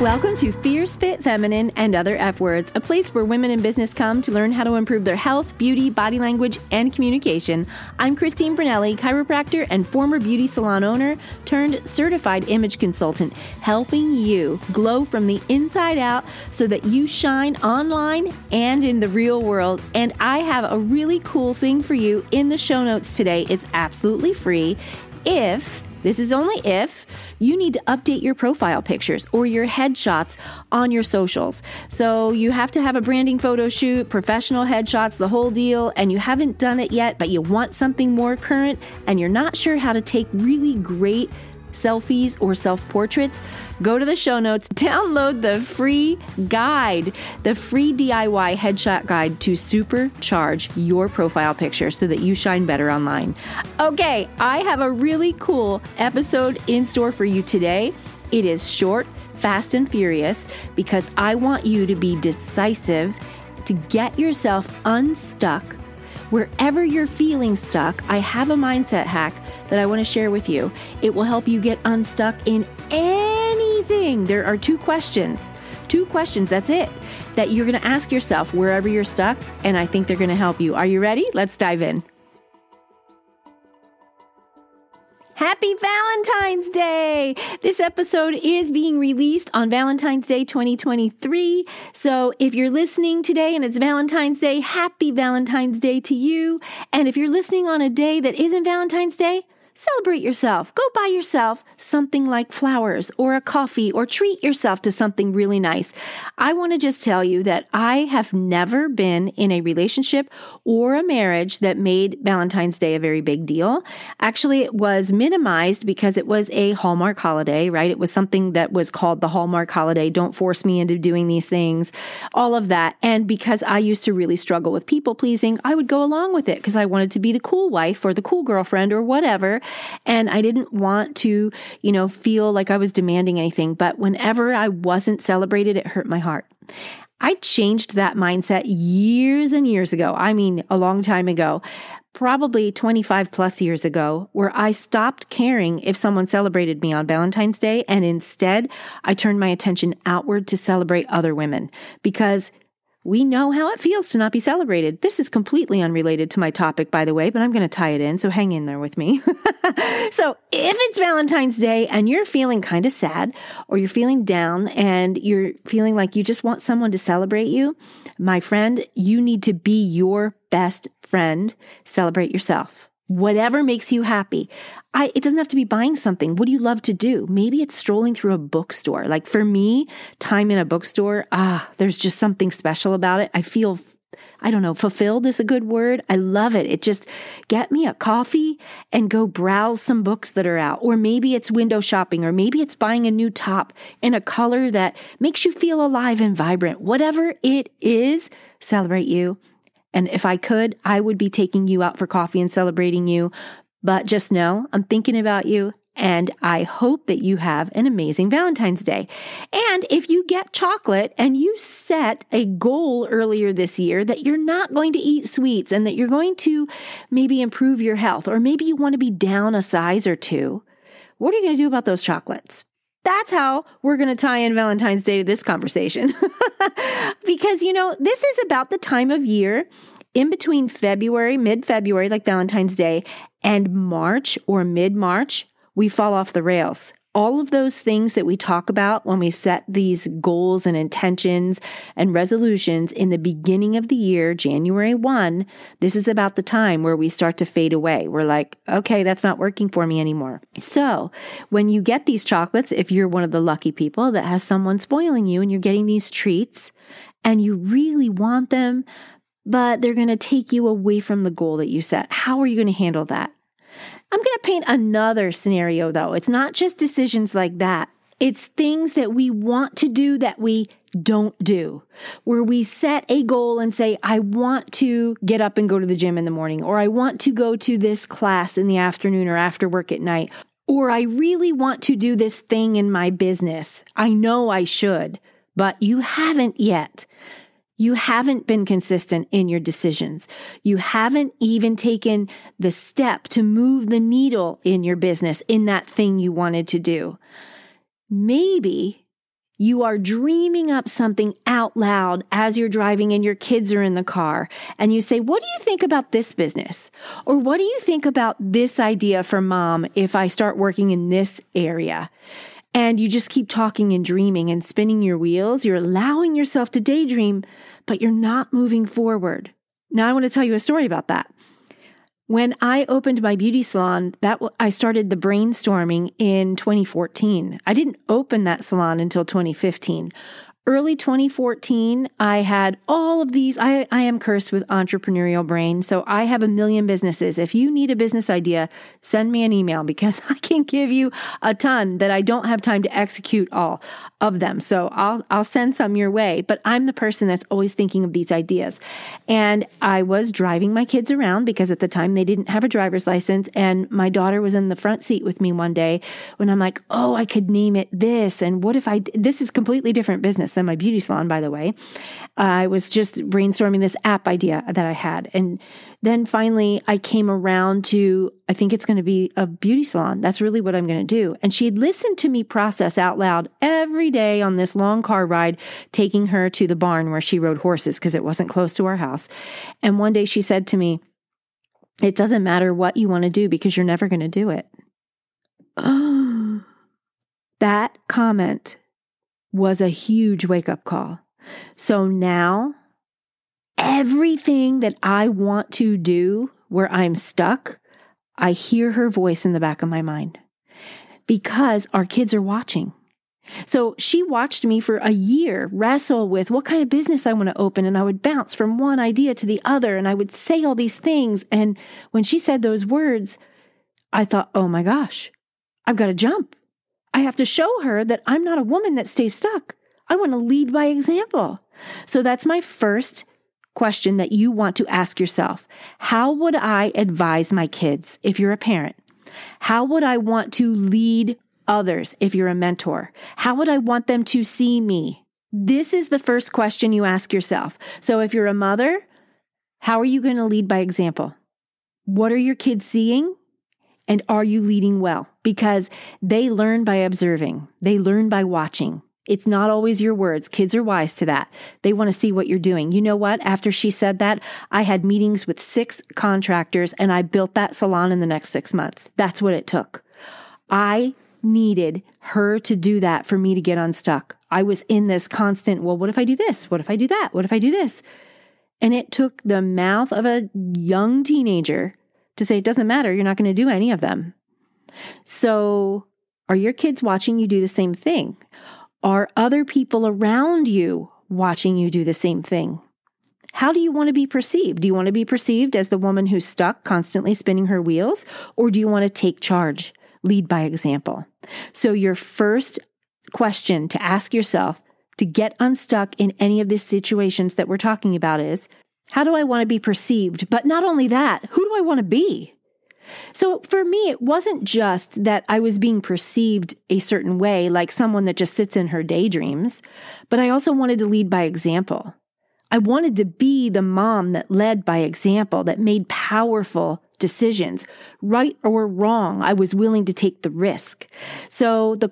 Welcome to Fierce Fit Feminine and Other F-Words, a place where women in business come to learn how to improve their health, beauty, body language, and communication. I'm Christine Brunelli, chiropractor and former beauty salon owner turned certified image consultant, helping you glow from the inside out so that you shine online and in the real world. And I have a really cool thing for you in the show notes today. It's absolutely free if... This is only if you need to update your profile pictures or your headshots on your socials. So you have to have a branding photo shoot, professional headshots, the whole deal, and you haven't done it yet, but you want something more current and you're not sure how to take really great selfies or self-portraits, go to the show notes, download the free guide, the free DIY headshot guide to supercharge your profile picture so that you shine better online. Okay, I have a really cool episode in store for you today. It is short, fast, and furious because I want you to be decisive to get yourself unstuck. Wherever you're feeling stuck, I have a mindset hack that I want to share with you. It will help you get unstuck in anything. There are two questions, that's it, that you're going to ask yourself wherever you're stuck, and I think they're going to help you. Are you ready? Let's dive in. Happy Valentine's Day! This episode is being released on Valentine's Day 2023. So if you're listening today and it's Valentine's Day, happy Valentine's Day to you. And if you're listening on a day that isn't Valentine's Day, celebrate yourself. Go buy yourself something like flowers or a coffee or treat yourself to something really nice. I want to just tell you that I have never been in a relationship or a marriage that made Valentine's Day a very big deal. Actually, it was minimized because it was a Hallmark holiday, right? It was something that was called the Hallmark holiday. Don't force me into doing these things, all of that. And because I used to really struggle with people pleasing, I would go along with it because I wanted to be the cool wife or the cool girlfriend or whatever. And I didn't want to, feel like I was demanding anything. But whenever I wasn't celebrated, it hurt my heart. I changed that mindset years and years ago. I mean, a long time ago, probably 25 plus years ago, where I stopped caring if someone celebrated me on Valentine's Day. And instead, I turned my attention outward to celebrate other women because we know how it feels to not be celebrated. This is completely unrelated to my topic, by the way, but I'm going to tie it in, so hang in there with me. So if it's Valentine's Day and you're feeling kind of sad or you're feeling down and you're feeling like you just want someone to celebrate you, my friend, you need to be your best friend. Celebrate yourself. Whatever makes you happy. It doesn't have to be buying something. What do you love to do? Maybe it's strolling through a bookstore. Like for me, time in a bookstore, there's just something special about it. I feel, fulfilled is a good word. I love it. It just, get me a coffee and go browse some books that are out. Or maybe it's window shopping, or maybe it's buying a new top in a color that makes you feel alive and vibrant. Whatever it is, celebrate you. And if I could, I would be taking you out for coffee and celebrating you. But just know, I'm thinking about you, and I hope that you have an amazing Valentine's Day. And if you get chocolate and you set a goal earlier this year that you're not going to eat sweets and that you're going to maybe improve your health, or maybe you want to be down a size or two, what are you going to do about those chocolates? That's how we're going to tie in Valentine's Day to this conversation. Because, this is about the time of year in between mid-February, like Valentine's Day, and March or mid-March, we fall off the rails. All of those things that we talk about when we set these goals and intentions and resolutions in the beginning of the year, January 1, this is about the time where we start to fade away. We're like, okay, that's not working for me anymore. So when you get these chocolates, if you're one of the lucky people that has someone spoiling you and you're getting these treats and you really want them, but they're going to take you away from the goal that you set, how are you going to handle that? I'm going to paint another scenario, though. It's not just decisions like that. It's things that we want to do that we don't do, where we set a goal and say, I want to get up and go to the gym in the morning, or I want to go to this class in the afternoon or after work at night, or I really want to do this thing in my business. I know I should, but you haven't yet. You haven't been consistent in your decisions. You haven't even taken the step to move the needle in your business in that thing you wanted to do. Maybe You are dreaming up something out loud as you're driving and your kids are in the car. And you say, what do you think about this business? Or what do you think about this idea for mom if I start working in this area? And you just keep talking and dreaming and spinning your wheels. You're allowing yourself to daydream, but you're not moving forward. Now I want to tell you a story about that. When I opened my beauty salon, I started the brainstorming in 2014. I didn't open that salon until 2015. Early 2014, I had all of these. I am cursed with entrepreneurial brain, so I have a million businesses. If you need a business idea, send me an email because I can give you a ton that I don't have time to execute all of them. So I'll send some your way, but I'm the person that's always thinking of these ideas. And I was driving my kids around because at the time they didn't have a driver's license, and my daughter was in the front seat with me one day when I'm like, oh, I could name it this. And what if this is completely different business than my beauty salon, by the way. I was just brainstorming this app idea that I had. And then finally I came around to, I think it's going to be a beauty salon. That's really what I'm going to do. And she had listened to me process out loud every day on this long car ride, taking her to the barn where she rode horses because it wasn't close to our house. And one day she said to me, it doesn't matter what you want to do because you're never going to do it. Oh, that comment was a huge wake-up call. So now, everything that I want to do where I'm stuck, I hear her voice in the back of my mind because our kids are watching. So she watched me for a year wrestle with what kind of business I want to open, and I would bounce from one idea to the other, and I would say all these things. And when she said those words, I thought, oh my gosh, I've got to jump. I have to show her that I'm not a woman that stays stuck. I want to lead by example. So that's my first question that you want to ask yourself. How would I advise my kids if you're a parent? How would I want to lead others if you're a mentor? How would I want them to see me? This is the first question you ask yourself. So if you're a mother, how are you going to lead by example? What are your kids seeing? And are you leading well? Because they learn by observing. They learn by watching. It's not always your words. Kids are wise to that. They want to see what you're doing. You know what? After she said that, I had meetings with 6 contractors and I built that salon in the next 6 months. That's what it took. I needed her to do that for me to get unstuck. I was in this constant, well, what if I do this? What if I do that? What if I do this? And it took the mouth of a young teenager to say, it doesn't matter, you're not going to do any of them. So are your kids watching you do the same thing? Are other people around you watching you do the same thing? How do you want to be perceived? Do you want to be perceived as the woman who's stuck, constantly spinning her wheels? Or do you want to take charge, lead by example? So your first question to ask yourself to get unstuck in any of the situations that we're talking about is, how do I want to be perceived? But not only that, who do I want to be? So for me, it wasn't just that I was being perceived a certain way, like someone that just sits in her daydreams, but I also wanted to lead by example. I wanted to be the mom that led by example, that made powerful decisions, right or wrong. I was willing to take the risk. So the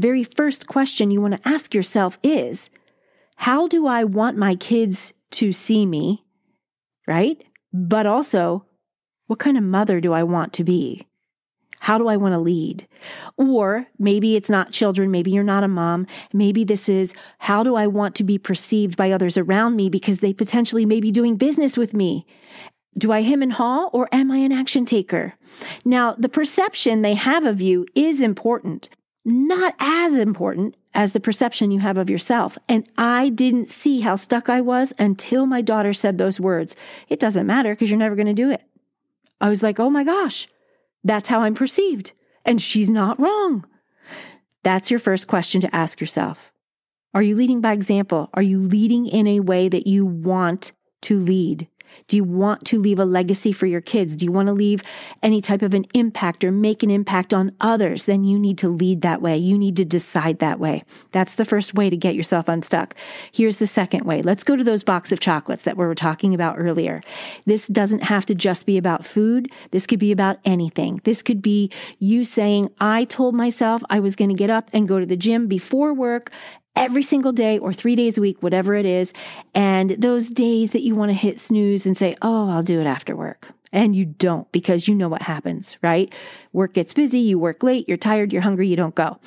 very first question you want to ask yourself is, how do I want my kids to see me, right? But also, what kind of mother do I want to be? How do I want to lead? Or maybe it's not children. Maybe you're not a mom. Maybe this is, how do I want to be perceived by others around me because they potentially may be doing business with me? Do I hem and haw or am I an action taker? Now, the perception they have of you is important, not as important as the perception you have of yourself. And I didn't see how stuck I was until my daughter said those words. It doesn't matter because you're never going to do it. I was like, oh my gosh, that's how I'm perceived. And she's not wrong. That's your first question to ask yourself. Are you leading by example? Are you leading in a way that you want to lead? Do you want to leave a legacy for your kids? Do you want to leave any type of an impact or make an impact on others? Then you need to lead that way. You need to decide that way. That's the first way to get yourself unstuck. Here's the second way. Let's go to those box of chocolates that we were talking about earlier. This doesn't have to just be about food. This could be about anything. This could be you saying, I told myself I was going to get up and go to the gym before work every single day or 3 days a week, whatever it is. And those days that you want to hit snooze and say, oh, I'll do it after work. And you don't, because you know what happens, right? Work gets busy, you work late, you're tired, you're hungry, you don't go.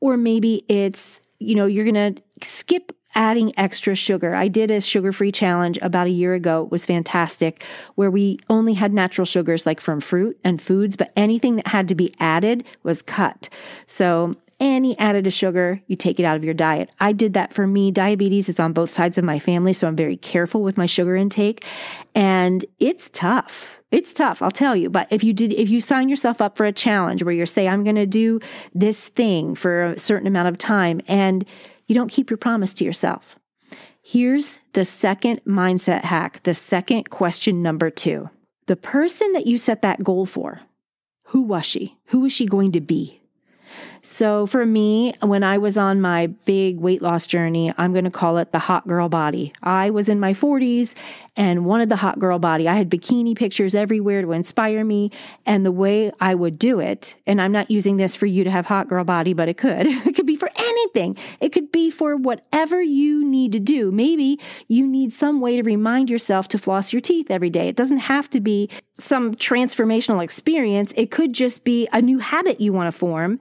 Or maybe it's, you know, you're going to skip adding extra sugar. I did a sugar-free challenge about a year ago. It was fantastic, where we only had natural sugars like from fruit and foods, but anything that had to be added was cut. So any added sugar, you take it out of your diet. I did that for me. Diabetes is on both sides of my family, so I'm very careful with my sugar intake. And it's tough. It's tough, I'll tell you. But if you sign yourself up for a challenge where you say, I'm going to do this thing for a certain amount of time, and you don't keep your promise to yourself. Here's the second mindset hack, the second question, number 2. The person that you set that goal for, who was she? Who was she going to be? So for me, when I was on my big weight loss journey, I'm going to call it the hot girl body. I was in my 40s and wanted the hot girl body. I had bikini pictures everywhere to inspire me. And the way I would do it, and I'm not using this for you to have hot girl body, but it could. It could be for anything. It could be for whatever you need to do. Maybe you need some way to remind yourself to floss your teeth every day. It doesn't have to be some transformational experience. It could just be a new habit you want to form.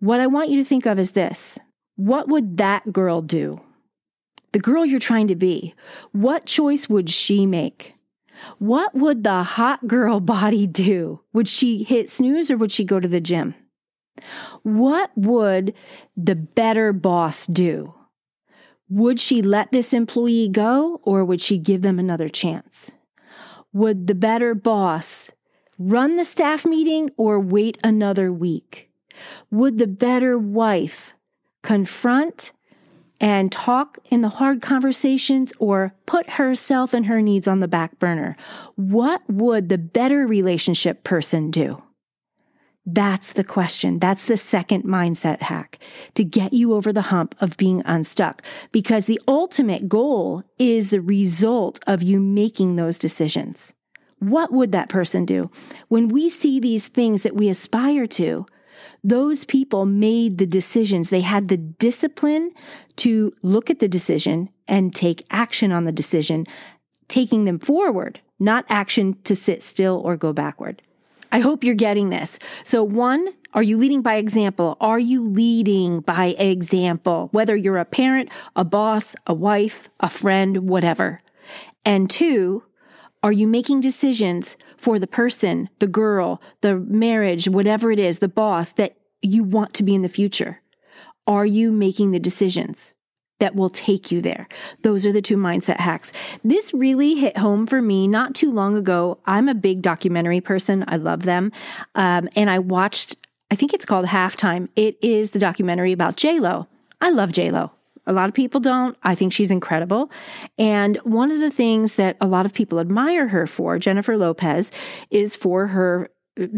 What I want you to think of is this. What would that girl do? The girl you're trying to be. What choice would she make? What would the hot girl body do? Would she hit snooze or would she go to the gym? What would the better boss do? Would she let this employee go or would she give them another chance? Would the better boss run the staff meeting or wait another week? Would the better wife confront and talk in the hard conversations or put herself and her needs on the back burner? What would the better relationship person do? That's the question. That's the second mindset hack to get you over the hump of being unstuck, because the ultimate goal is the result of you making those decisions. What would that person do? When we see these things that we aspire to, those people made the decisions. They had the discipline to look at the decision and take action on the decision, taking them forward, not action to sit still or go backward. I hope you're getting this. So 1, are you leading by example? Are you leading by example? Whether you're a parent, a boss, a wife, a friend, whatever. And 2, are you making decisions for the person, the girl, the marriage, whatever it is, the boss that you want to be in the future? Are you making the decisions that will take you there? Those are the 2 mindset hacks. This really hit home for me not too long ago. I'm a big documentary person. I love them. And I watched, I think it's called Halftime. It is the documentary about J-Lo. I love J-Lo. A lot of people don't. I think she's incredible. And one of the things that a lot of people admire her for, Jennifer Lopez, is for her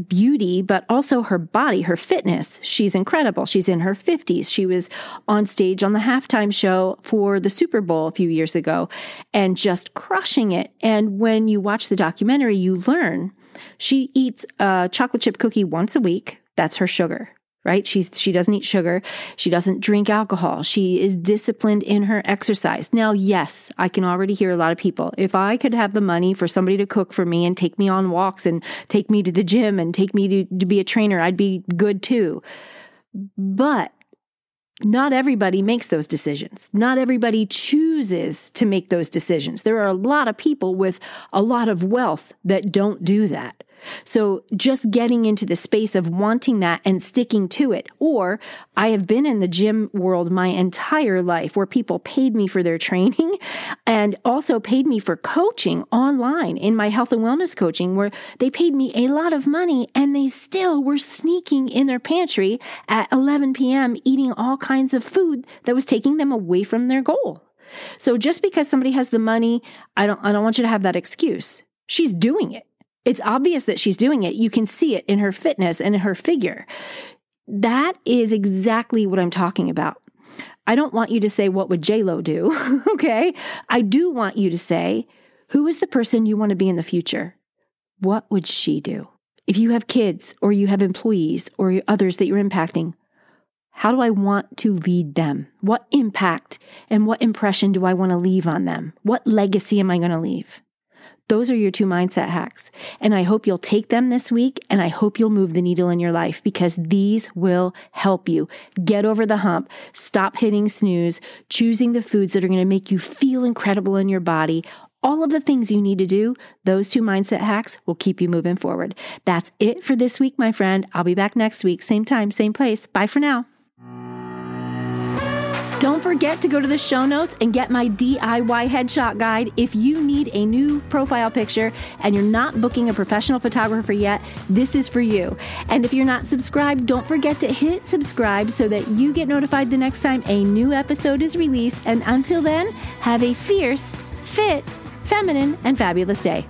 beauty, but also her body, her fitness. She's incredible. She's in her 50s. She was on stage on the halftime show for the Super Bowl a few years ago and just crushing it. And when you watch the documentary, you learn she eats a chocolate chip cookie once a week. That's her sugar. Right? She doesn't eat sugar. She doesn't drink alcohol. She is disciplined in her exercise. Now, yes, I can already hear a lot of people. If I could have the money for somebody to cook for me and take me on walks and take me to the gym and take me to be a trainer, I'd be good too. But not everybody makes those decisions. Not everybody chooses to make those decisions. There are a lot of people with a lot of wealth that don't do that. So just getting into the space of wanting that and sticking to it. Or I have been in the gym world my entire life where people paid me for their training and also paid me for coaching online in my health and wellness coaching, where they paid me a lot of money and they still were sneaking in their pantry at 11 p.m. eating all kinds of food that was taking them away from their goal. So just because somebody has the money, I don't want you to have that excuse. She's doing it. It's obvious that she's doing it. You can see it in her fitness and in her figure. That is exactly what I'm talking about. I don't want you to say, what would J-Lo do? Okay. I do want you to say, who is the person you want to be in the future? What would she do? If you have kids or you have employees or others that you're impacting, How do I want to lead them? What impact and what impression do I want to leave on them? What legacy am I going to leave? Those are your two mindset hacks. And I hope you'll take them this week, and I hope you'll move the needle in your life, because these will help you get over the hump, stop hitting snooze, choosing the foods that are going to make you feel incredible in your body. All of the things you need to do, those two mindset hacks will keep you moving forward. That's it for this week, my friend. I'll be back next week, same time, same place. Bye for now. Don't forget to go to the show notes and get my DIY headshot guide. If you need a new profile picture and you're not booking a professional photographer yet, this is for you. And if you're not subscribed, don't forget to hit subscribe so that you get notified the next time a new episode is released. And until then, have a fierce, fit, feminine, and fabulous day.